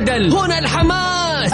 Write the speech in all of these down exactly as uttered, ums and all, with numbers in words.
الجدل، هنا الحماس،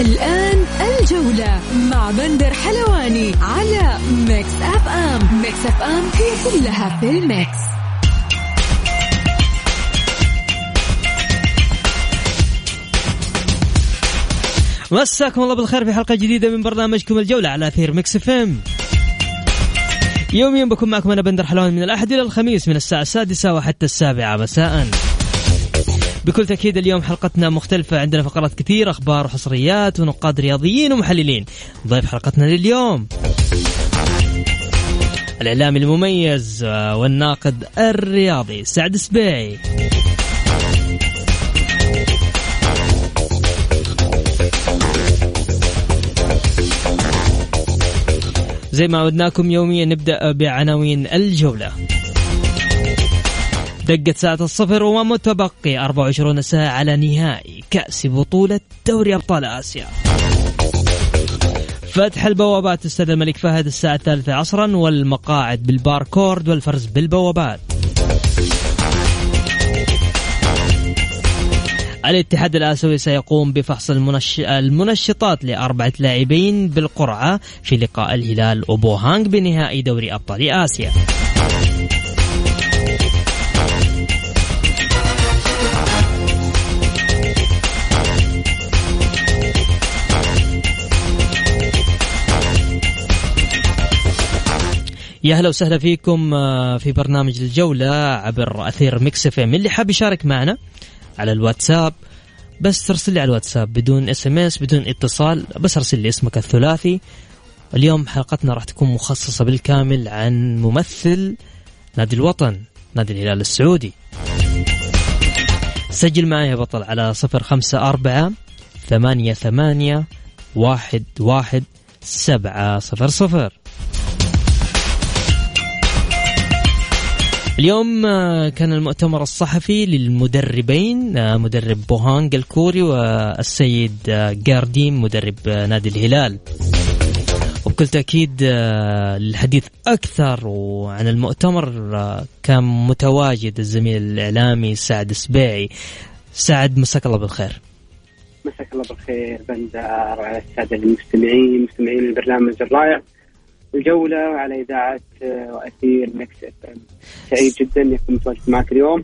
الآن، الجولة مع بندر حلواني على ميكس أف أم. ميكس أف أم هي كلها في الميكس. مساكم الله بالخير في حلقة جديدة من برنامجكم الجولة على أثير ميكس إف إم. يوميا بكون معكم أنا بندر حلواني من الأحد إلى الخميس من الساعة السادسة وحتى السابعة مساءً. بكل تأكيد اليوم حلقتنا مختلفة، عندنا فقرات كثير، أخبار وحصريات ونقاد رياضيين ومحللين. ضيف حلقتنا لليوم الإعلامي المميز والناقد الرياضي سعد سبيعي. زي ما عودناكم يوميا نبدأ بعناوين الجولة. دقت ساعة الصفر ومتبقي أربع وعشرين ساعة على نهائي كأس بطولة دوري أبطال آسيا. فتح البوابات استاد الملك فهد الساعة الثالثة عصرا، والمقاعد بالباركورد والفرز بالبوابات. الاتحاد الآسيوي سيقوم بفحص المنش... المنشطات لأربعة لاعبين بالقرعة في لقاء الهلال وبوهانج بنهائي دوري أبطال آسيا. يا هلا وسهلا فيكم في برنامج الجولة عبر أثير ميكس إف إم. اللي حاب يشارك معنا على الواتساب بس ترسل لي على الواتساب بدون اس ام اس بدون اتصال، بس ارسل لي اسمك الثلاثي. اليوم حلقتنا راح تكون مخصصة بالكامل عن ممثل نادي الوطن نادي الهلال السعودي. سجل معي يا بطل على صفر خمسة أربعة ثمانية ثمانية واحد واحد سبعة صفر صفر. اليوم كان المؤتمر الصحفي للمدربين، مدرب بوهانج الكوري والسيد جارديم مدرب نادي الهلال، وبكل تأكيد الحديث أكثر وعن المؤتمر كان متواجد الزميل الإعلامي سعد سبيعي. سعد مساك الله بالخير. مساك الله بالخير بندر، على السادة المستمعين مستمعين البرنامج الرائع الجولة على إذاعة وأثير ميكس إف إم. سعيد جدا يكون متواجد معك اليوم.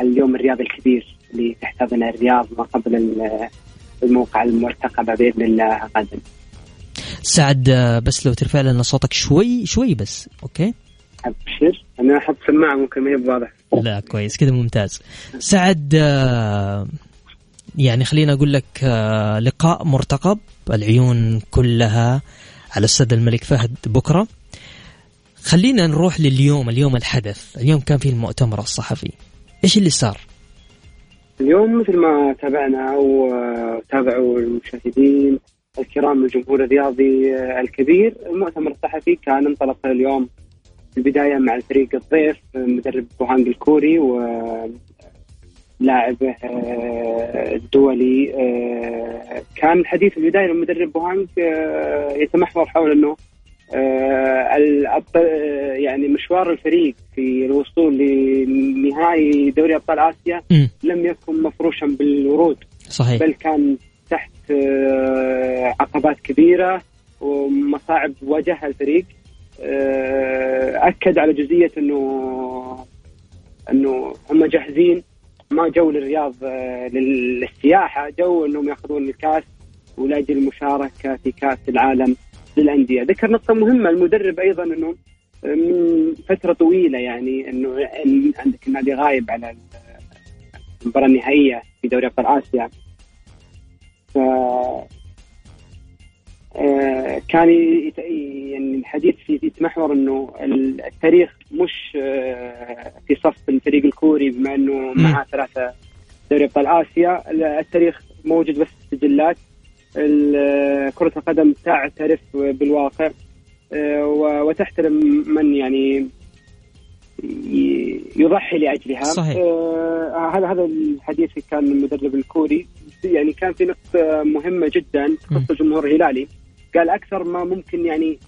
اليوم الرياض الكبير اللي تحتضنه الرياض ما قبل الموقع المرتقب بإذن الله غدا. سعد بس لو ترفع لنا صوتك شوي شوي بس. أوكي أبشر، أنا أحط سماعة ممكن ما يبقى واضح. لا كويس كده ممتاز. سعد يعني خلينا أقول لك لقاء مرتقب، العيون كلها على استاد الملك فهد بكرة. خلينا نروح لليوم، اليوم الحدث، اليوم كان فيه المؤتمر الصحفي، إيش اللي صار اليوم؟ مثل ما تابعنا وتابعوا المشاهدين الكرام الجمهور الرياضي الكبير، المؤتمر الصحفي كان انطلق اليوم في البداية مع الفريق الضيف مدرب بوهانج الكوري ولاعبه الدولي. كان حديث البداية للمدرب بوهانج يتمحور حول أنه يعني مشوار الفريق في الوصول لنهائي دوري أبطال آسيا م. لم يكن مفروشا بالورود، صحيح. بل كان تحت عقبات كبيرة ومصاعب واجهها الفريق. أكد على جزئية أنه أنه هم جاهزين، ما جو للرياض للسياحة، جو أنهم يأخذون الكاس ولاجل المشاركة في كاس العالم للأندية. ذكر نقطة مهمة المدرب أيضا أنه من فترة طويلة، يعني أنه عندك النادي غايب على المباراة النهائية في دوري أبطال آسيا، كان يعني الحديث في يتمحور انه التاريخ مش في صف الفريق الكوري بما انه معاه ثلاثه دوري ابطال اسيا، التاريخ موجود بس تعترف بالواقع وتحترم من يعني يضحي لاجلها. صحيح. هذا هذا الحديث كان من المدرب الكوري، يعني كان في نقطة مهمة جدا تخص الجمهور الهلالي، قال أكثر ما ممكن يعني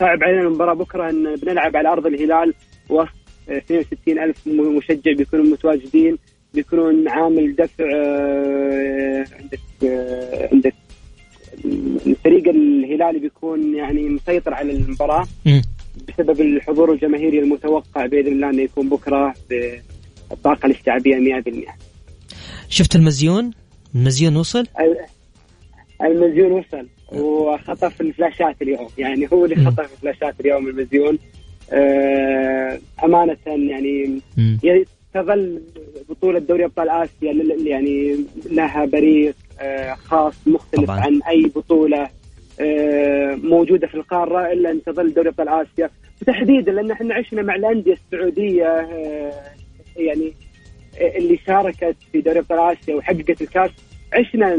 صعب علينا المباراة بكرة أن بنلعب على أرض الهلال وسط اثنين وستين ألف مشجع بيكونوا متواجدين، بيكونوا عامل دفع عندك عندك الفريق الهلالي بيكون يعني مسيطر على المباراة بسبب الحضور الجماهيري المتوقع بإذن الله أن يكون بكرة بالطاقة الاستيعابية مئة بالمئة. شفت المزيون؟ المزيون وصل؟ المزيون وصل وخطف الفلاشات اليوم، يعني هو اللي خطف الفلاشات اليوم المزيون أمانة. يعني تظل بطولة دوري أبطال آسيا يعني لها بريق خاص مختلف طبعاً عن أي بطولة موجودة في القارة إلا أن تظل دوري أبطال آسيا، وتحديدا لأن احنا عشنا مع الأندية السعودية يعني اللي شاركت في دوري أبطال آسيا وحققت الكاس، عشنا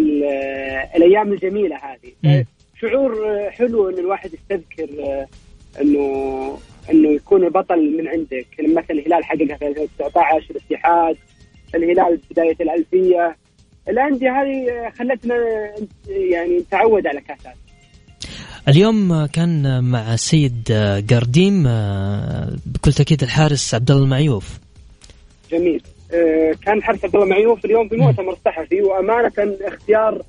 الأيام الجميلة هذه. شعور حلو أن الواحد يستذكر أنه أنه يكون بطل من عندك، مثلا الهلال حققها في ألفين وتسعة عشر، الاتحاد، الهلال بداية الألفية، الأندية هذه خلتنا يعني نتعود على كاسات. اليوم كان مع السيد جارديم بكل تأكيد الحارس عبدالله المعيوف. جميل، كان حارس عبدالله المعيوف اليوم في مؤتمر صحفي، وأمانة اختيار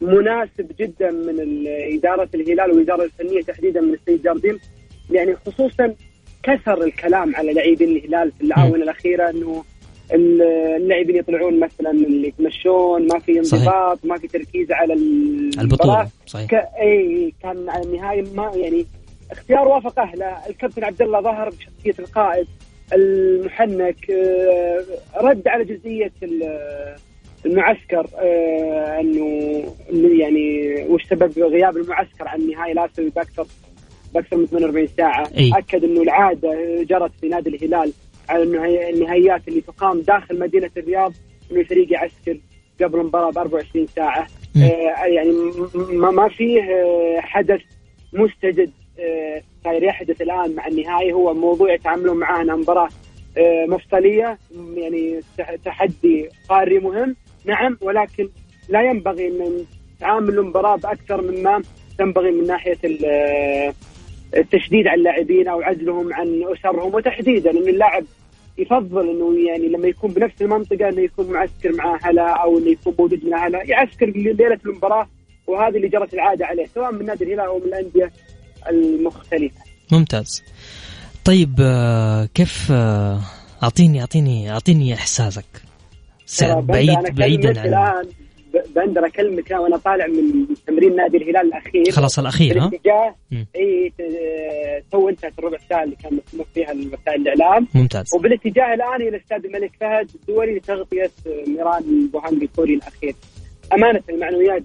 مناسب جدا من إدارة الهلال والإدارة الفنية تحديدا من السيد جارديم، يعني خصوصا كثر الكلام على لاعبين الهلال في الآونة الأخيرة أنه اللاعبين يطلعون مثلا اللي يتمشون، ما في انضباط، ما في تركيز على البطولة. صحيح. كأي كان على النهاية ما يعني اختيار وافق أهله، الكابتن عبد الله ظهر بشخصية القائد المحنك، رد على جزئية المعسكر أنه يعني وش سبب غياب المعسكر عن النهاية الآسيوي بأكثر بأكثر من ثمانية وأربعين ساعة. أي. أكد أنه العادة جرت في نادي الهلال على النهائيات اللي تقام داخل مدينة الرياض أنه الفريق يعسكر قبل المباراة بأربع وعشرين ساعة. آه يعني ما ما فيه حدث مستجد صاير آه يحدث الآن مع النهائي، هو موضوع يتعاملون معاه أنها مباراة آه مفصلية، يعني تحدي قاري مهم نعم، ولكن لا ينبغي أن تعامل المباراة بأكثر مما تنبغي من ناحية التشديد على اللاعبين أو عزلهم عن أسرهم، وتحديدا أن اللاعب يفضل أنه يعني لما يكون بنفس المنطقة أنه يكون معسكر مع أهله أو أنه يكون موجود من أهله، يعسكر ليلة المباراة، وهذه اللي جرت العادة عليه سواء من نادي الهلال أو من الأندية المختلفة. ممتاز. طيب كيف أعطيني أعطيني أعطيني إحساسك بعيد بعيدا عن بندر أكلمك وأنا طالع من تمرين نادي الهلال الأخير، خلاص الأخير ها؟ إيه سويتها في الربع ساعة اللي كان مسموح فيها لوسائل الإعلام. ممتاز. وبالاتجاه الآن إلى استاد الملك فهد الدولي لتغطية ميران بوهانج الكوري الأخير. أمانة المعنويات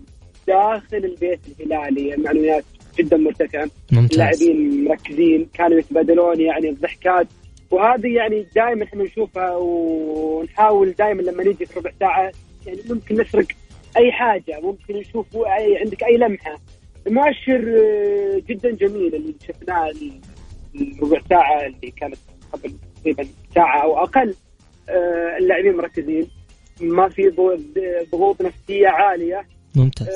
داخل البيت الهلالي المعنويات جدا مرتفعة، اللاعبين مركزين، كانوا يتبادلون يعني الضحكات، وهذه يعني دائما إحنا نشوفها ونحاول دائما لما نيجي في ربع ساعة يعني ممكن نسرق أي حاجة، ممكن نشوف أي عندك أي لمحة. مؤشر جدا جميل اللي شفناه الربع ساعة اللي كانت قبل تقريبا ساعة أو أقل، اللاعبين مركزين، ما في ضغوط نفسية عالية. ممتاز.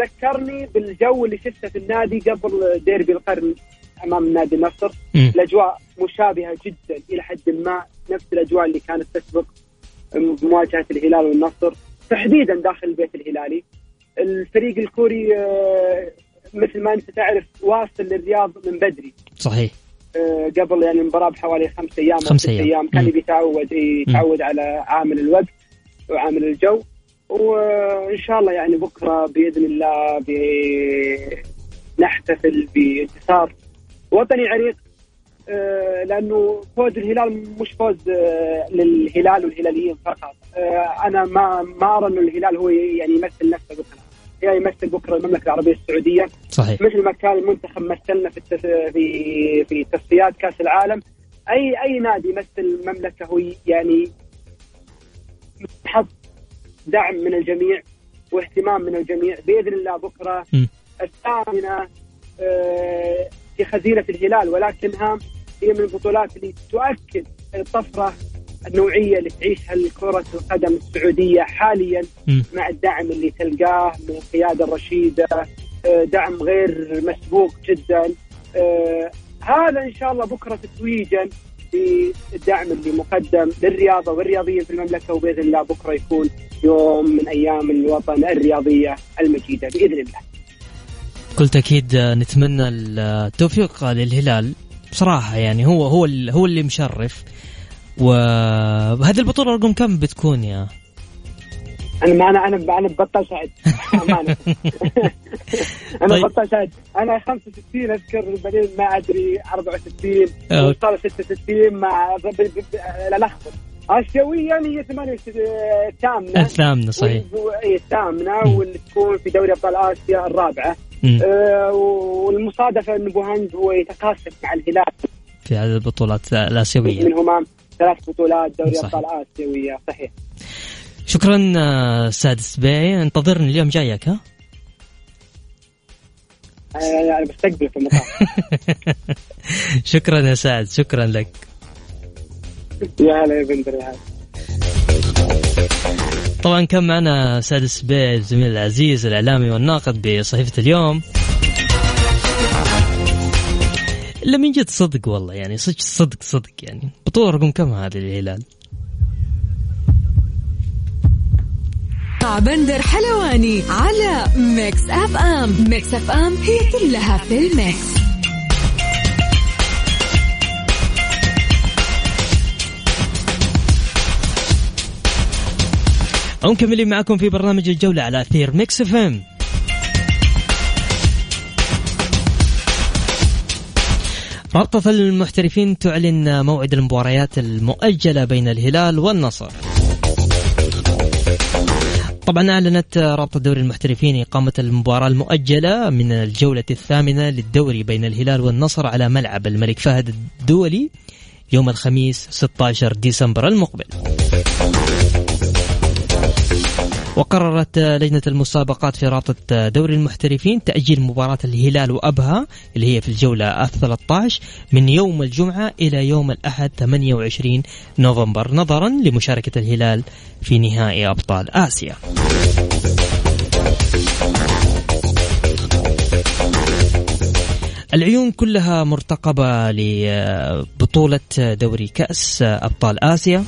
ذكرني بالجو اللي شفته في النادي قبل ديربي القرن أمام نادي النصر، الأجواء مشابهة جدا إلى حد ما، نفس الأجواء اللي كانت تسبق مواجهة الهلال والنصر تحديدا داخل البيت الهلالي. الفريق الكوري مثل ما انت تعرف واصل للرياض من بدري. صحيح. قبل يعني المباراة بحوالي خمس أيام خمس أيام, أيام. كان بيتعود يتعود على عامل الوقت وعامل الجو، وإن شاء الله يعني بكرة بإذن الله بنحتفل بانتصار وطني عريق، لأنه فوز الهلال مش فوز للهلال والهلاليين فقط. أنا ما ما أرى أن الهلال هو يعني يمثل نفسه بكرة، هي يمثل بكرة المملكة العربية السعودية. صحيح. مثل ما كان المنتخب مثلنا في في في تصفيات كأس العالم، أي أي نادي يمثل المملكة هو يعني حظ دعم من الجميع واهتمام من الجميع. بإذن الله بكرة الثامنة في خزينة الهلال، ولكنها هي من البطولات اللي تؤكد الطفرة النوعية اللي تعيشها الكرة القدم السعودية حاليا م. مع الدعم اللي تلقاه من القيادة الرشيدة، دعم غير مسبوق جدا. هذا إن شاء الله بكرة تتويجا بالدعم اللي مقدم للرياضة والرياضيين في المملكة، وبإذن الله بكرة يكون يوم من أيام الوطن الرياضية المجيدة بإذن الله. كل تأكيد نتمنى التوفيق للهلال بصراحة، يعني هو هو هو اللي مشرف. وهذه البطولة رقم كم بتكون يا؟ أنا ما أنا أنا أنا بطل شاهد أنا طيب. بطل شاهد أنا خمسة وستين أذكر البنين ما أدري أربعة وستين وصل ستة وستين مع ربي للأخضر آسيويا هي ثمانية وستين الثامنة صحيح الثامنة واللي تكون في دوري أبطال آسيا الرابعة. آه والمصادفة أن بوهانج هو يتكاثف مع الهلال في هذه البطولات الآسيوية، منهما ثلاث بطولات دوري أبطال آسيوية صحيح. شكرا سعد سبيعي، انتظرني اليوم جايك. ها أنا بستقبل في المطار شكرا يا سعد، شكرا لك. يا هلا يا بندر، يا هلا. طبعا كان معنا سعد سبيعي الزميل العزيز الإعلامي والناقد بصحيفة اليوم. لمن جد صدق والله، يعني صدق صدق صدق يعني بطولة رقم كم هذه الهلال؟ بندر حلواني على ميكس اف ام. ميكس اف ام هي كلها في الميكس. ومكملين معكم في برنامج الجولة على أثير ميكس اف ام. رابطة المحترفين تعلن موعد المباريات المؤجلة بين الهلال والنصر. طبعا أعلنت رابطة دوري المحترفين إقامة المباراة المؤجلة من الجولة الثامنة للدوري بين الهلال والنصر على ملعب الملك فهد الدولي يوم الخميس ستة عشر ديسمبر المقبل. وقررت لجنة المسابقات في رابطة دوري المحترفين تأجيل مباراة الهلال وأبها اللي هي في الجولة الثالثة عشرة من يوم الجمعة إلى يوم الأحد ثمانية وعشرين نوفمبر نظرا لمشاركة الهلال في نهائي أبطال آسيا. العيون كلها مرتقبة لبطولة دوري كأس أبطال آسيا،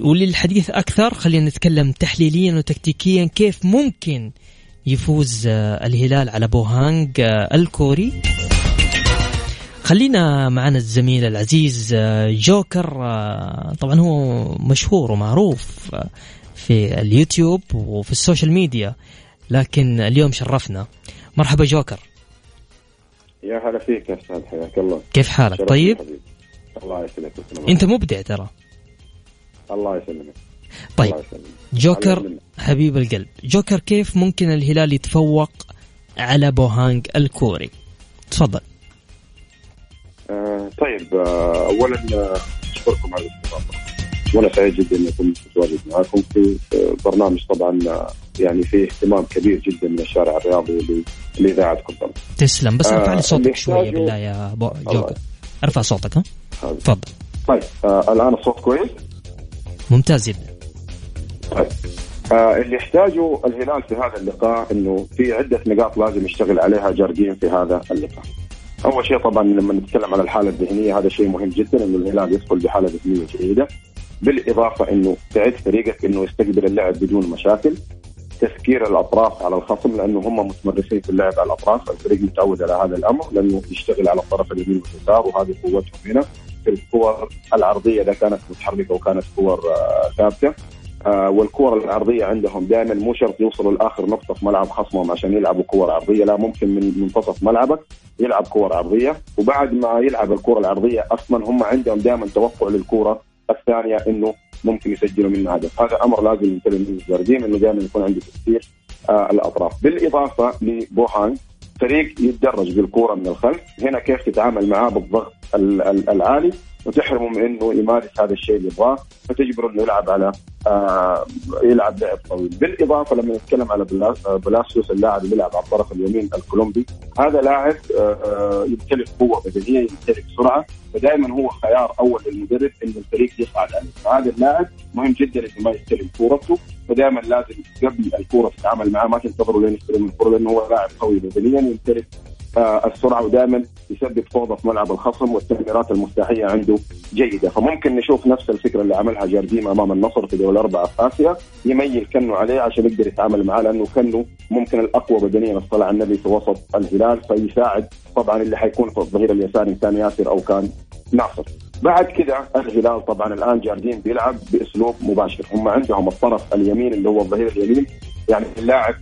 وللحديث أكثر خلينا نتكلم تحليليا وتكتيكيا كيف ممكن يفوز الهلال على بوهانج الكوري. خلينا معنا الزميل العزيز جوكر، طبعا هو مشهور ومعروف في اليوتيوب وفي السوشيال ميديا، لكن اليوم شرفنا. مرحبا جوكر. يا هلا فيك يا أستاذ، حياك الله. كيف حالك؟ طيب الله يسلمك. أنت مبدع ترى. الله يسلمك. طيب الله يسلمك. جوكر حبيب القلب، جوكر كيف ممكن الهلال يتفوق على بوهانج الكوري؟ تفضل. آه طيب آه أولا أشكركم على الاستضافة، وأنا سعيد جدا أن أكون متواجد معكم في برنامج طبعا يعني فيه اهتمام كبير جدا من الشارع الرياضي لإذاعتكم. طبعا تسلم، بس ارفع لي صوتك آه شوية بالله يا بو... جوكر ارفع صوتك. ها تفضل. طيب آه الآن الصوت كويس؟ ممتاز جدا. طيب آه اللي يحتاجه الهلال في هذا اللقاء انه في عده نقاط لازم يشتغل عليها جارديم في هذا اللقاء. اول شيء طبعا لما نتكلم عن الحاله الذهنيه، هذا شيء مهم جدا انه الهلال يدخل بحاله ذهنيه جيده، بالاضافه انه تعد فريقك انه يستقبل اللعب بدون مشاكل، تسكير الاطراف على الخصم لانه هم متمرسين في اللعب على الاطراف، الفريق متعود على هذا الامر لانه يشتغل على الطرف اليمين واليسار، وهذه قوتهم هنا في الكور العرضية إذا كانت متحركة وكانت كور ثابتة. آه والكور العرضية عندهم دائما مو شرط يوصلوا لآخر نقطة في ملعب خصمهم عشان يلعبوا كور عرضية، لا، ممكن من منتصف ملعبك يلعب كور عرضية، وبعد ما يلعب الكور العرضية أصلا هم عندهم دائما توقع للكورة الثانية إنه ممكن يسجلوا منها هدف. هذا أمر لازم ينتبه منه الجارديم، إنه دائما يكون عنده تفسير آه الأطراف. بالإضافة لبوهانج فريق يتدرج بالكورة من الخلف، هنا كيف تتعامل معاه بالضغط العالي وتحرمه من انه يمارس هذا الشيء اللي يبغاه، فتجبره انه يلعب على يلعب لعب طويل. بالإضافة لما نتكلم على بلاسوس اللاعب يلعب على الطرف اليمين الكولومبي، هذا لاعب يمتلك قوة بدنية، يمتلك سرعة، فدائما هو خيار أول للمدرب إن الفريق يصعد عليه. هذا اللاعب مهم جدا إنه ما يستلم كورته، فدائما لازم قبل الكورة تتعامل معه، ما تنتظروا لين يستلم الكورة، لأنه هو لاعب قوي بدنيا يمتلك السرعة ودائما يسبب فوضى في ملعب الخصم، والتمريرات المفتاحية عنده جيدة. فممكن نشوف نفس الفكرة اللي عملها جارديم أمام النصر في دوري أربعة في آسيا، يميل كنو عليه عشان يقدر يتعامل معاه، لأنه كنو ممكن الأقوى بدنيا اصطلع على النبي في وسط الهلال، فيساعد طبعا اللي حيكون في الظهير اليساري كان ياسر أو كان ناصر. بعد كده الهلال طبعا الآن جارديم بيلعب بأسلوب مباشر، هم عندهم الطرف اليمين اللي هو الظهير اليمين، يعني اللاعب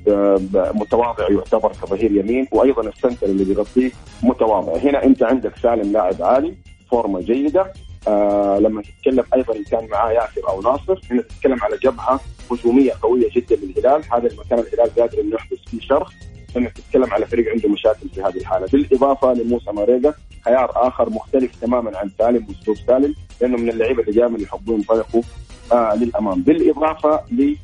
متواضع يعتبر كظهير يمين، وأيضا السنتر اللي بيغطيه متواضع. هنا أنت عندك سالم لاعب عالي، فورمة جيدة، آه لما تتكلم أيضا كان معاه ياسر أو ناصر. هنا تتكلم على جبهة هجومية قوية جدا للهلال، هذا المكان الهلال قادر إنه يحدث فيه شرخ. هنا تتكلم على فريق عنده مشاكل في هذه الحالة، بالإضافة لموسى ماريجا خيار آخر مختلف تماما عن سالم وأسلوب سالم، لأنه من اللعيبة اللي دائما يحبون ينطلقوا آه للأمام. بالإضافة ل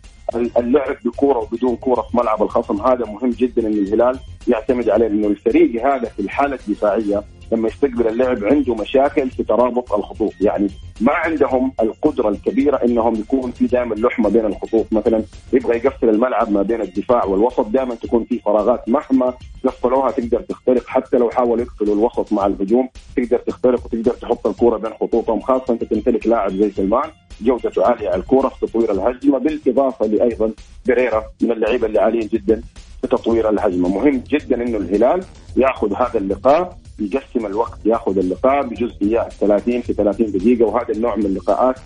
اللعب بكورة وبدون كورة في ملعب الخصم، هذا مهم جدا ان الهلال يعتمد عليه، لانه الفريق هذا في الحالة الدفاعية لما يستقبل اللعب عنده مشاكل في ترابط الخطوط، يعني ما عندهم القدرة الكبيرة انهم يكون في دائما لحمة بين الخطوط. مثلا يبغى يقفل الملعب ما بين الدفاع والوسط، دائما تكون في فراغات مهما قفلوها تقدر تخترق، حتى لو حاولوا يقفلوا الوسط مع الهجوم تقدر تخترق وتقدر تحط الكورة بين خطوطهم، خاصة انت تمتلك لاعب زي سلمان جودته عالية على الكورة في تطوير الهجمة، بالإضافة لأيضا بريرة من اللعيبة اللي عاليين جدا في تطوير الهجمة. مهم جدا إنه الهلال يأخذ هذا اللقاء، يقسم الوقت، يأخذ اللقاء بجزئيات ثلاثين في ثلاثين دقيقة، وهذا النوع من اللقاءات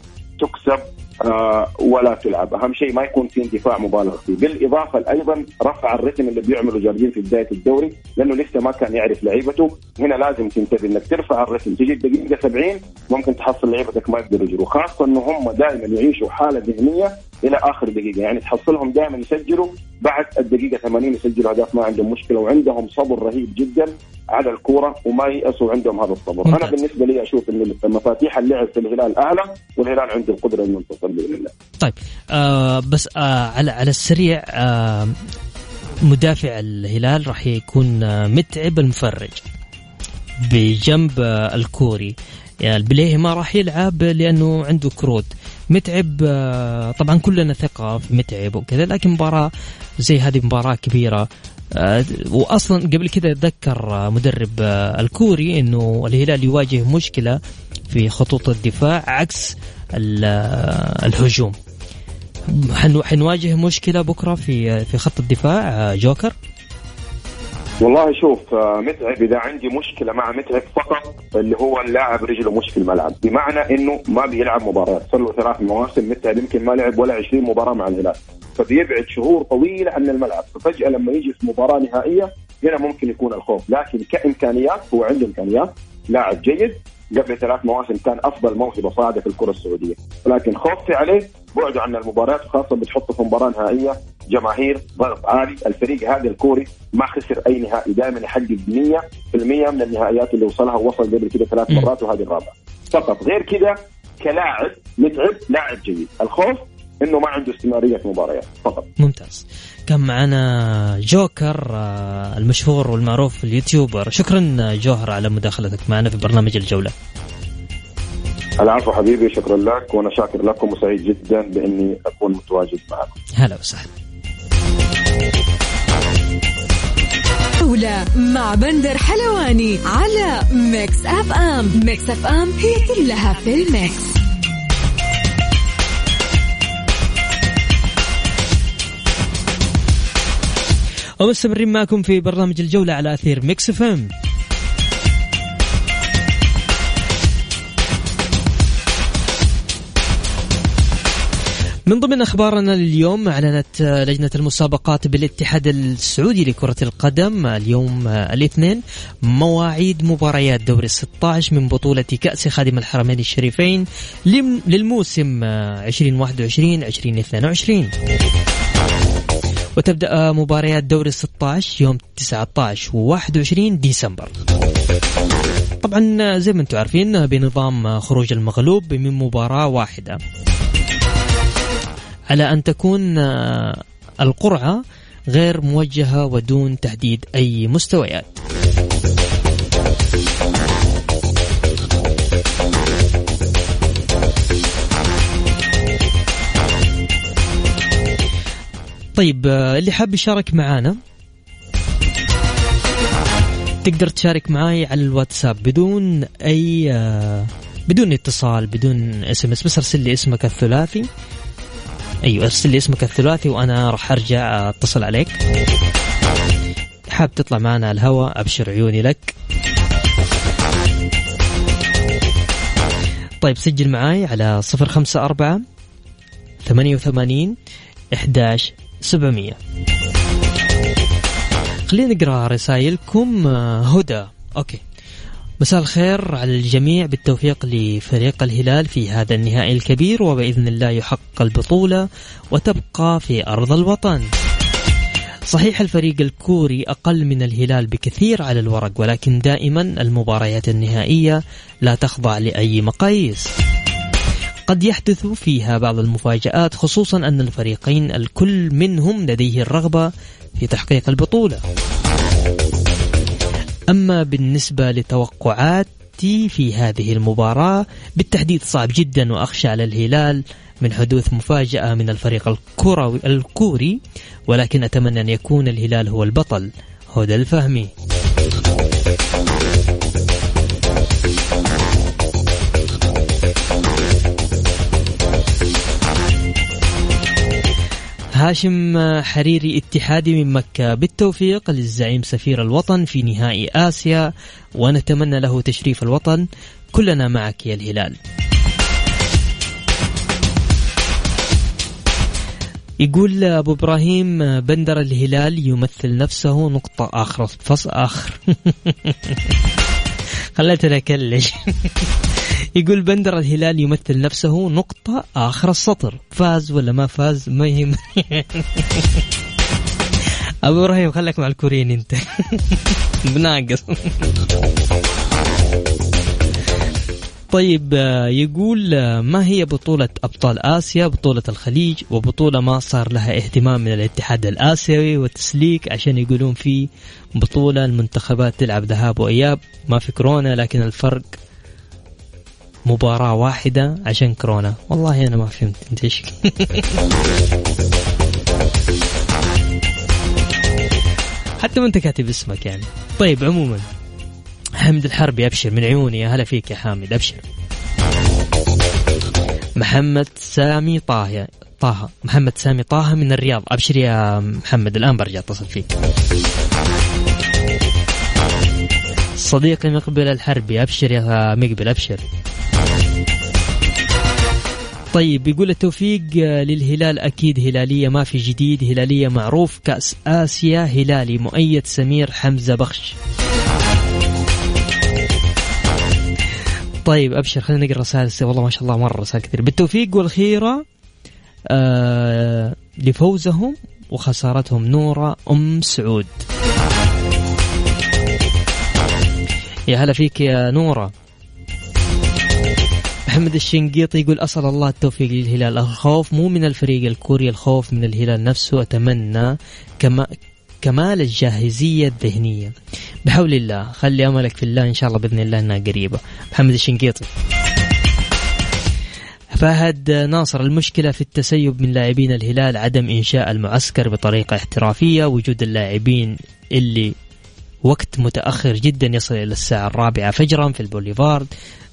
تكسب آه ولا تلعب. أهم شيء ما يكون في اندفاع مبالغ فيه، بالإضافة أيضا رفع الرتم اللي بيعمله جارديم في بداية الدوري، لأنه لسه ما كان يعرف لعيبته. هنا لازم تنتبه إنك ترفع الرتم، تجي دقيقة سبعين ممكن تحصل لعيبتك ما يقدروا يجروا، خاصة إنه هم دائما يعيشوا حالة ذهنية إلى آخر دقيقة، يعني تحصلهم دائما يسجلوا بعد الدقيقة ثمانين يسجلوا أهداف، ما عندهم مشكلة، وعندهم صبر رهيب جدا على الكرة وما يأسوا عندهم هذا الصبر. أنا بالنسبة لي أشوف إن مفاتيح اللعب في الهلال أعلى، والهلال عنده القدرة إنه ينتصر بإذن الله. طيب آه بس آه على على السريع، آه مدافع الهلال راح يكون آه متعب المفرج بجنب آه الكوري، يعني البليه ما راح يلعب لأنه عنده كرود. متعب آه طبعا كلنا ثقة في متعب وكذا، لكن مباراة زي هذه مباراة كبيرة، وأصلا قبل كده ذكر مدرب الكوري أنه الهلال يواجه مشكلة في خطوط الدفاع عكس الهجوم. حنواجه مشكلة بكرة في في خط الدفاع جوكر. والله شوف متعب، إذا عندي مشكلة مع متعب فقط اللي هو اللاعب رجله مش في الملعب، بمعنى أنه ما بيلعب مباراة، صار له ثلاث مواسم متعب يمكن ما لعب ولا عشرين مباراة مع الهلال، فبيبعد شهور طويلة عن الملعب، ففجأة لما يجي في مباراة نهائية هنا ممكن يكون الخوف. لكن كإمكانيات هو عنده إمكانيات، لاعب جيد، قبل ثلاث مواسم كان أفضل موهبة صاعدة في الكرة السعودية، ولكن خوفي عليه بعده عن المباريات، خاصة بتحطه في مباراة نهائية، جماهير، ضغط عالي. الفريق هذا الكوري ما خسر أي نهائي، دائما يحقق مية في المية من النهائيات اللي وصلها، ووصل قبل كده ثلاث مرات وهذه الرابعة فقط. غير كده كلاعب متعب لاعب جيد، الخوف إنه ما عنده استمرارية في مباريات فقط. ممتاز، كان معنا جوكر المشهور والمعروف اليوتيوبر. شكرا جوهر على مداخلتك معنا في برنامج الجولة. العفو حبيبي، شكرا لك، وأنا شاكر لكم وسعيد جدا بإني أكون متواجد معكم. هلا وسهلا. جولة مع بندر حلواني على ميكس أف أم. ميكس أف أم هي كلها في الميكس. ومستمرين معكم في برنامج الجولة على أثير ميكس إف إم. من ضمن أخبارنا اليوم، أعلنت لجنة المسابقات بالاتحاد السعودي لكرة القدم اليوم الاثنين مواعيد مباريات دوري الستة عشر من بطولة كأس خادم الحرمين الشريفين للموسم عشرين واحد وعشرين عشرين اثنين وعشرين. وتبدأ مباريات دوري الستة عشر يوم تسعة عشر وواحد وعشرين ديسمبر، طبعا زي ما انتم عارفين بنظام خروج المغلوب من مباراة واحدة. على أن تكون القرعة غير موجهة ودون تحديد أي مستويات. طيب اللي حاب يشارك معانا تقدر تشارك معاي على الواتساب بدون أي بدون اتصال بدون اس ام اس، بس ارسل لي اسمك الثلاثي. ايوه ارسل لي اسمك الثلاثي وانا راح ارجع اتصل عليك. حاب تطلع معنا على الهواء ابشر عيوني لك. طيب سجل معاي على صفر خمسة أربعة ثمانية وثمانين إحداش سبعمية. خلينا نقرأ رسائلكم. هدى، أوكي، مساء الخير على الجميع، بالتوفيق لفريق الهلال في هذا النهائي الكبير، وبإذن الله يحقق البطولة وتبقى في أرض الوطن. صحيح الفريق الكوري أقل من الهلال بكثير على الورق، ولكن دائما المباريات النهائية لا تخضع لأي مقاييس، قد يحدث فيها بعض المفاجآت، خصوصا أن الفريقين الكل منهم لديه الرغبة في تحقيق البطولة. أما بالنسبة لتوقعاتي في هذه المباراة بالتحديد صعب جدا، وأخشى على الهلال من حدوث مفاجأة من الفريق الكروي الكوري، ولكن أتمنى أن يكون الهلال هو البطل. هدى الفهمي. هاشم حريري اتحادي من مكة، بالتوفيق للزعيم سفير الوطن في نهائي آسيا، ونتمنى له تشريف الوطن، كلنا معك يا الهلال. يقول أبو إبراهيم بندر، الهلال يمثل نفسه نقطة آخر فصل آخر خلتنا أكلش يقول بندر، الهلال يمثل نفسه نقطة آخر السطر، فاز ولا ما فاز ما يهم أبو إبراهيم خلك مع الكوريين أنت بناقص طيب يقول ما هي بطولة أبطال آسيا، بطولة الخليج، وبطولة ما صار لها اهتمام من الاتحاد الآسيوي والتسليك، عشان يقولون في بطولة المنتخبات تلعب ذهاب وإياب، ما في كورونا لكن الفرق مباراة واحدة عشان كورونا. والله أنا ما فهمت أنت إيش حتى ما أنت كاتب اسمك يعني. طيب عموما حامد الحربي، أبشر من عيوني، يا هلا فيك يا حامد، أبشر. محمد سامي طه طه محمد سامي طه من الرياض، أبشر يا محمد، الآن برجع أتصل فيك. صديقي مقبل الحربي، أبشر يا مقبل، أبشر. طيب يقول التوفيق للهلال، أكيد هلالية ما في جديد، هلالية معروف، كأس آسيا هلالي، مؤيد سمير حمزه بخش. طيب أبشر، خلينا نقرأ رسائل. والله ما شاء الله مرة رسائل كثير. بالتوفيق والخيرة آه لفوزهم وخسارتهم، نوره أم سعود. يا هلا فيك يا نوره. محمد الشنقيطي يقول أسأل الله التوفيق للهلال، الخوف مو من الفريق الكوري، الخوف من الهلال نفسه، أتمنى كما كمال الجاهزية الذهنية، بحول الله، خلي أملك في الله، إن شاء الله بإذن الله أنها قريبة. محمد الشنقيطي. فهد ناصر، المشكلة في التسيب من لاعبين الهلال، عدم إنشاء المعسكر بطريقة احترافية، وجود اللاعبين اللي وقت متأخر جدا، يصل إلى الساعة الرابعة فجرا في البوليفارد،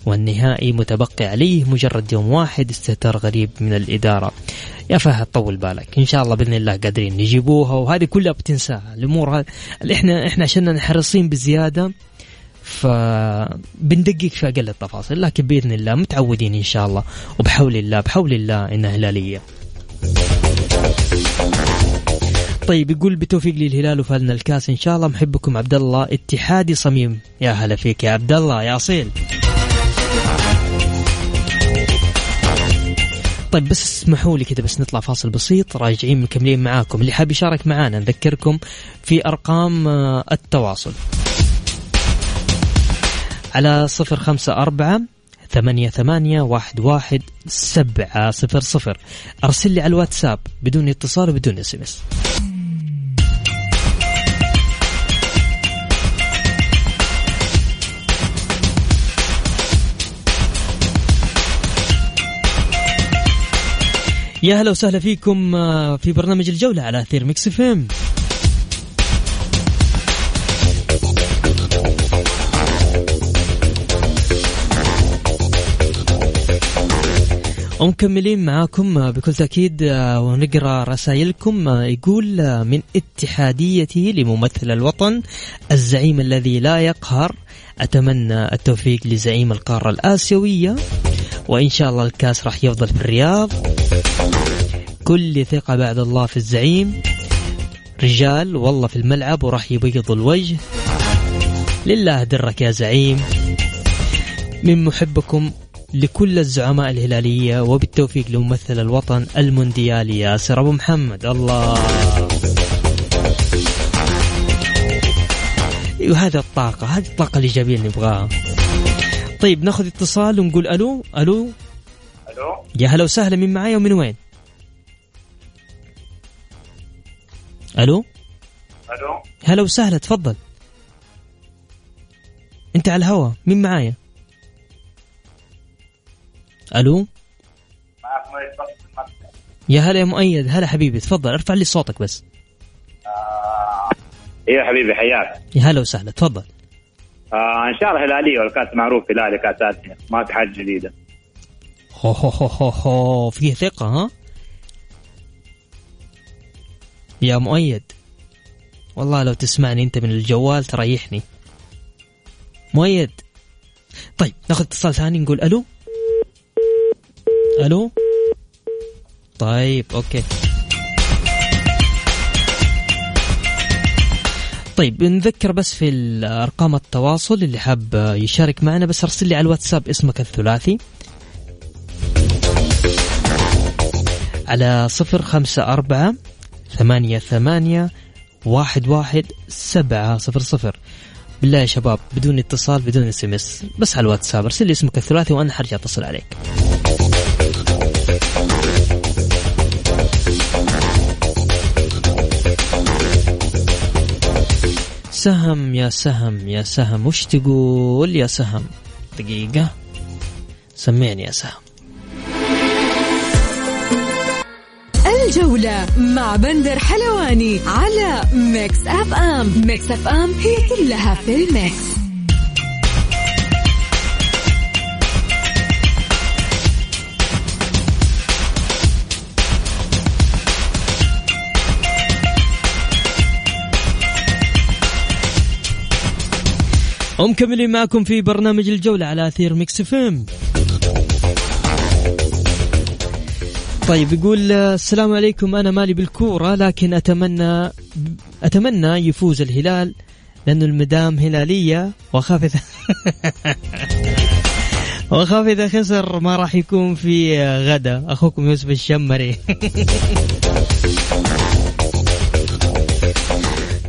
والنهائي متبقي عليه مجرد يوم واحد، استهتار غريب من الإدارة. يا فهد طول بالك، إن شاء الله بإذن الله قادرين نجيبوها، وهذه كلها بتنساها الأمور اللي إحنا إحنا عشان نحرصين بزيادة فبندقق في أقل التفاصيل، لكن بإذن الله متعودين إن شاء الله، وبحول الله بحول الله إنها هلالية. طيب يقول بتوفيق للهلال وفالنا الكاس إن شاء الله، محبكم عبدالله اتحادي صميم. يا هلا فيك يا عبدالله يا أصيل. طيب بس اسمحوا لي كده بس نطلع فاصل بسيط، راجعين مكملين معاكم. اللي حاب يشارك معانا نذكركم في أرقام التواصل على صفر خمسة أربعة ثمانية ثمانية واحد واحد سبعة صفر صفر. أرسل لي على الواتساب بدون اتصال وبدون اس ام اس. يا هلا وسهلا فيكم في برنامج الجولة على أثير ميكس اف ام. ومكملين معاكم بكل تأكيد ونقرأ رسائلكم. يقول من اتحاديتي لممثل الوطن الزعيم الذي لا يقهر، أتمنى التوفيق لزعيم القارة الآسيوية، وإن شاء الله الكاس راح يفضل في الرياض. كل ثقة بعد الله في الزعيم، رجال والله في الملعب وراح يبيض الوجه، لله درك يا زعيم. من محبكم لكل الزعماء الهلالية، وبالتوفيق لممثل الوطن المونديالي ياسر أبو محمد. الله، وهذا الطاقة، هذه الطاقة الإيجابية اللي نبغاها. طيب ناخذ اتصال ونقول ألو. ألو ألو يا هلا وسهلا، من معايا ومن وين؟ ألو ألو هلا وسهلا، تفضل أنت على الهوا، من معايا؟ ألو، معك مؤيد صوت المكتب. يا هلا يا مؤيد، هلا حبيبي، تفضل ارفع لي صوتك بس. آه... يا حبيبي حياك، يا هلا وسهلا، تفضل. آه إن شاء الله هلالية، والكاس معروف هلالي كاس آسيا، ما في حاجة جديدة. هو هو هو هو فيه ثقة. ها يا مؤيد، والله لو تسمعني أنت من الجوال تريحني مؤيد. طيب ناخذ اتصال ثاني نقول ألو. ألو طيب أوكي. طيب نذكر بس في الأرقام التواصل، اللي حاب يشارك معنا بس أرسل لي على الواتساب اسمك الثلاثي على صفر خمسة أربعة ثمانية ثمانية واحد واحد سبعة صفر صفر. بالله يا شباب بدون اتصال بدون اس ام اس، بس على الواتساب أرسل لي اسمك الثلاثي وأنا حرجع أتصل عليك. سهم يا سهم يا سهم، وش تقول يا سهم؟ دقيقة سمعني يا سهم. الجولة مع بندر حلواني على ميكس اف ام. ميكس اف ام هي كلها في الميكس. ومكملين معكم في برنامج الجولة على أثير ميكس فيم. طيب يقول السلام عليكم، أنا مالي بالكورة، لكن أتمنى أتمنى يفوز الهلال لأنه المدام هلالية، وأخاف إذا وأخاف إذا خسر ما راح يكون في غدا. أخوكم يوسف الشمري.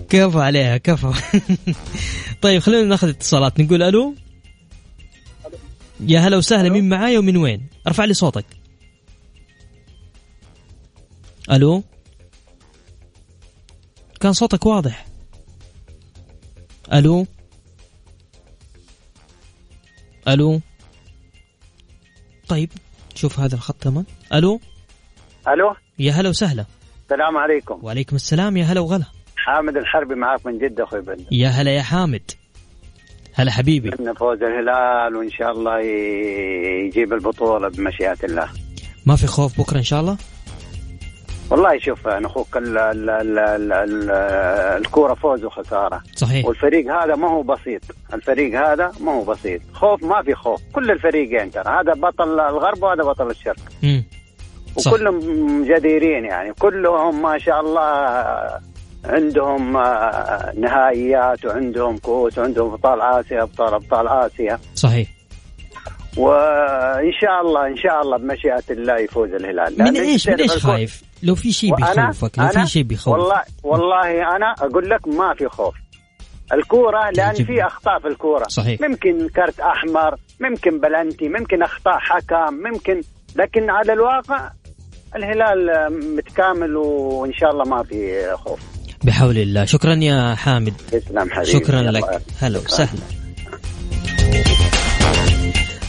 كفو عليها كفو. طيب خلونا ناخذ اتصالات نقول ألو. يا هلا وسهلا، مين معايا ومن وين؟ ارفع لي صوتك. ألو، كان صوتك واضح. ألو ألو طيب شوف هذا الخط كمان. ألو ألو يا هلا وسهلا، السلام عليكم. وعليكم السلام، يا هلا وغلا. حامد الحربي معاك من جدة أخوي بندر. يا هلا يا حامد، هلا حبيبي. إن فوز الهلال وإن شاء الله يجيب البطولة بمشيئة الله. ما في خوف بكرة إن شاء الله؟ والله شوف أنا أخوك، ال ال ال ال ال الكورة فوز وخسارة صحيح، والفريق هذا ما هو بسيط، الفريق هذا ما هو بسيط. خوف ما في خوف، كل الفريقين ترى، هذا بطل الغرب وهذا بطل الشرق. مم. وكلهم جديرين يعني، كلهم ما شاء الله عندهم نهائيات وعندهم كؤوس وعندهم أبطال آسيا، أبطال أبطال آسيا صحيح. وإن شاء الله إن شاء الله بمشيئة الله يفوز الهلال. من إيش من إيش خايف؟ لو في شيء بيخوفك، لو في شيء بيخوف والله والله أنا أقول لك ما في خوف. الكورة لأن في أخطاء في الكورة، ممكن كرت أحمر ممكن بلنتي، ممكن أخطاء حكام، ممكن، لكن على الواقع الهلال متكامل وإن شاء الله ما في خوف بحول الله. شكرا يا حامد. اسلام حبيبي، شكرا لك. هلا وسهلا.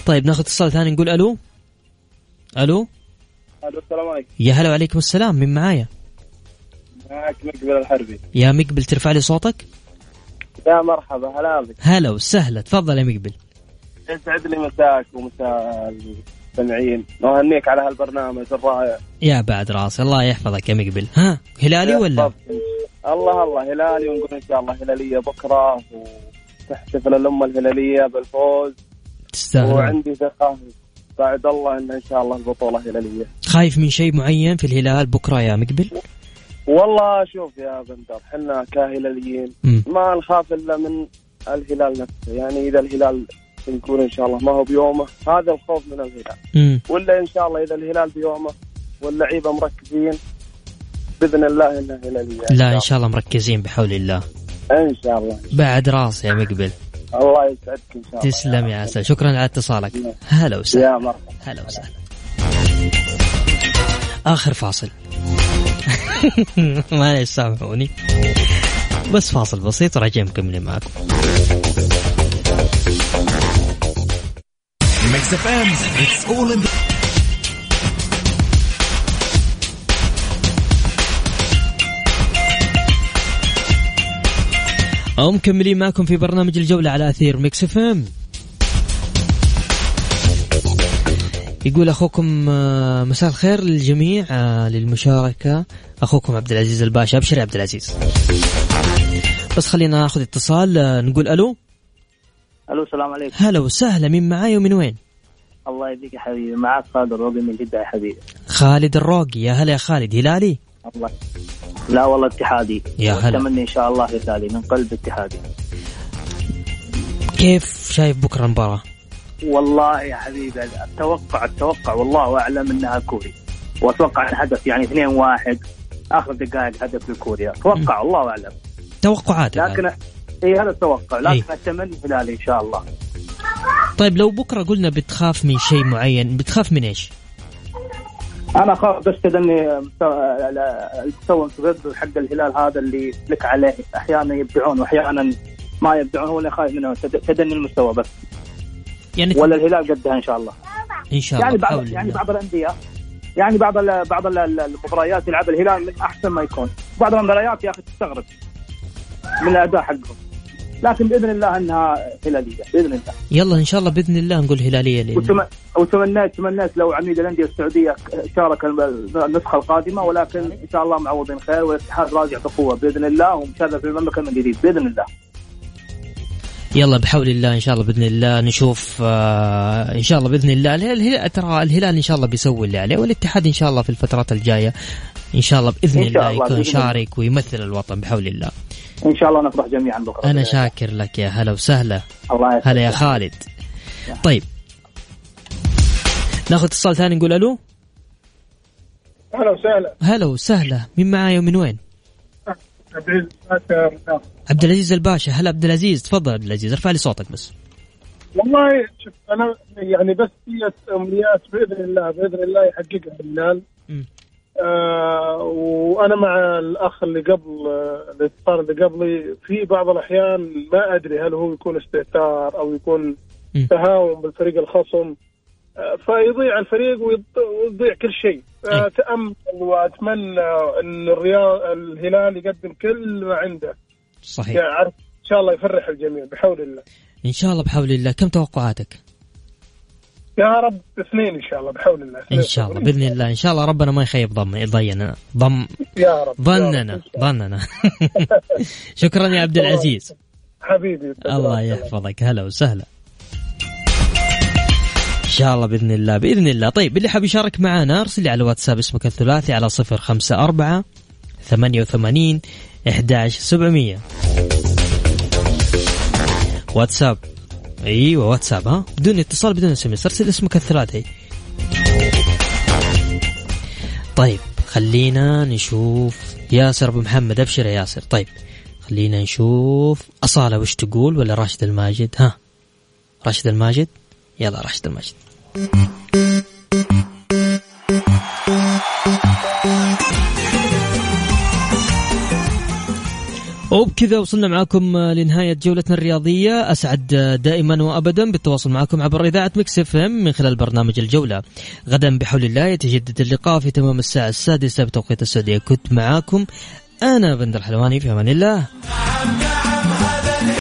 طيب ناخذ اتصال ثاني نقول الو. الو الو السلام عليكم. يا هلا وعليكم السلام، من معايا؟ معك مقبل الحربي. يا مقبل ترفع لي صوتك. يا مرحبا، هلا بك. هلا وسهلا، تفضل يا مقبل. يسعد لي مساك ومساء المستمعين، وهنيك على هالبرنامج الرائع. يا بعد راسي، الله يحفظك يا مقبل. ها هلالي ولا؟ الله الله هلالي، ونقول إن شاء الله هلالية بكرة وتحتفل الأمة الهلالية بالفوز. تستاهل. وعندي ثقة بعد الله إن إن شاء الله البطولة هلالية. خايف من شيء معين في الهلال بكرة يا مقبل؟ والله شوف يا بندر، حنا كهلاليين ما نخاف إلا من الهلال نفسه، يعني إذا الهلال نقول إن شاء الله ما هو بيومه هذا الخوف من الهلال، مم. ولا إن شاء الله إذا الهلال بيومه واللعيبة مركزين بإذن الله إنها هلالية. لا إن شاء الله مركزين بحول الله. إن شاء الله. بعد راسي يا مقبل. الله يسعدك إن شاء الله. تسلم يا عسل، شكرا على اتصالك. هلا وسهلا. يا مرحبا. هلا وسهلا. آخر فاصل. ما يسامحوني، بس فاصل بسيط وراجع مكمل معكم. Mix إف إم, it's all in the... ومكملين معكم في برنامج الجولة على أثير ميكس اف ام. يقول أخوكم مساء الخير للجميع للمشاركة، أخوكم عبد العزيز الباشا. أبشر يا عبد العزيز، بس خلينا ناخذ اتصال. نقول ألو. ألو السلام عليكم. هلا وسهلا، من معاي ومن وين؟ الله يديك يا حبيبي، معك خالد الروقي من جدة يا حبيبي. خالد الروقي، يا هلا يا خالد. هلالي؟ الله لا والله اتحادي. يا هلا. أتمنى إن شاء الله هلالي من قلب اتحادي. كيف شايف بكرة المباراة؟ والله يا حبيبي التوقع التوقع والله أعلم أنها كوري، وأتوقع الهدف يعني اثنين واحد آخر دقائق هدف لكوريا. أتوقع والله أعلم توقعات، لكن إيه هذا التوقع، لكن إيه؟ أتمنى هلالي إن شاء الله. طيب لو بكرة قلنا بتخاف من شيء معين، بتخاف من إيش؟ أنا خاف بس كذا إني مستوى مستوى حق الهلال هذا اللي لك عليه، أحيانا يبدعون وأحيانا ما يبدعون، هو اللي خايف منه كذا إن المستوى بس يعني. ولا الهلال قدها إن شاء الله. إن شاء الله. يعني بعض يعني بعض الأندية يعني بعض ال بعض المباريات يلعب الهلال من أحسن ما يكون، بعض المباريات يا أخي تستغرب من الأداء حقهم، لكن بإذن الله أنها هلالية بإذن الله. يلا إن شاء الله بإذن الله نقول هلالية. وتمنيت تمنيت لو عميد الأندية السعودية شارك النسخة القادمة، ولكن إن شاء الله معوضين خير، والاتحاد راجع بقوة بإذن الله، ومشرف المملكة من جديد بإذن الله. يلا بحول الله إن شاء الله بإذن الله نشوف. آه إن شاء الله بإذن الله الهلال، ترى الهلال إن شاء الله بيسوي اللي عليه، والاتحاد إن شاء الله في الفترات الجاية إن شاء الله بإذن الله يكون شارك ويمثل الوطن بحول الله. إن شاء الله نفرح جميعا بكرة. أنا شاكر لك يا هلا وسهلا. هلا يا خالد. طيب ناخذ اتصال ثاني نقول ألو. هلا وسهلا. هلا وسهلا، من معايا ومن وين؟ عبد العزيز الباشا. هلا عبد العزيز، تفضل عبد العزيز، ارفع لي صوتك بس. والله شوف أنا يعني بس في أمنيات بإذن الله بإذن الله يحققها الهلال. آه وأنا مع الأخ اللي قبل الاتصال اللي قبلي، في بعض الأحيان ما أدري هل هو يكون استهتار أو يكون تهاون بالفريق الخصم، آه فيضيع الفريق ويضيع كل شيء. آه تأمل وأتمنى أن الهلال يقدم كل ما عنده. صحيح. يعني إن شاء الله يفرح الجميع بحول الله. إن شاء الله بحول الله. كم توقعاتك؟ يا رب اثنين إن شاء الله بحول الله. إن شاء الله بإذن الله. إن شاء الله ربنا ما يخيب ضمن ضينا ضم يا رب ظننا ظننا. شكرا يا عبد العزيز حبيبي. الله يحفظك. هلا وسهلا. إن شاء الله بإذن الله بإذن الله. طيب اللي حاب يشارك معنا ارسل على واتساب اسمك الثلاثي على صفر خمسة أربعة ثمانية ثمانين إحدى عشر سبعمية. واتساب. ايوه واتساب، ها بدون اتصال بدون سمس، ارسل اسمك الثلاثي. طيب خلينا نشوف ياسر ابو محمد. ابشر يا ياسر. طيب خلينا نشوف أصالة وش تقول، ولا راشد الماجد؟ ها راشد الماجد يلا رشد المجد. وبكذا وصلنا معكم لنهاية جولتنا الرياضية. أسعد دائما وأبدا بالتواصل معكم عبر إذاعة ميكس إف إم من خلال برنامج الجولة. غدا بحول الله يتجدد اللقاء في تمام الساعة السادسة بتوقيت السعودية. كنت معكم أنا بندر حلواني، في أمان الله.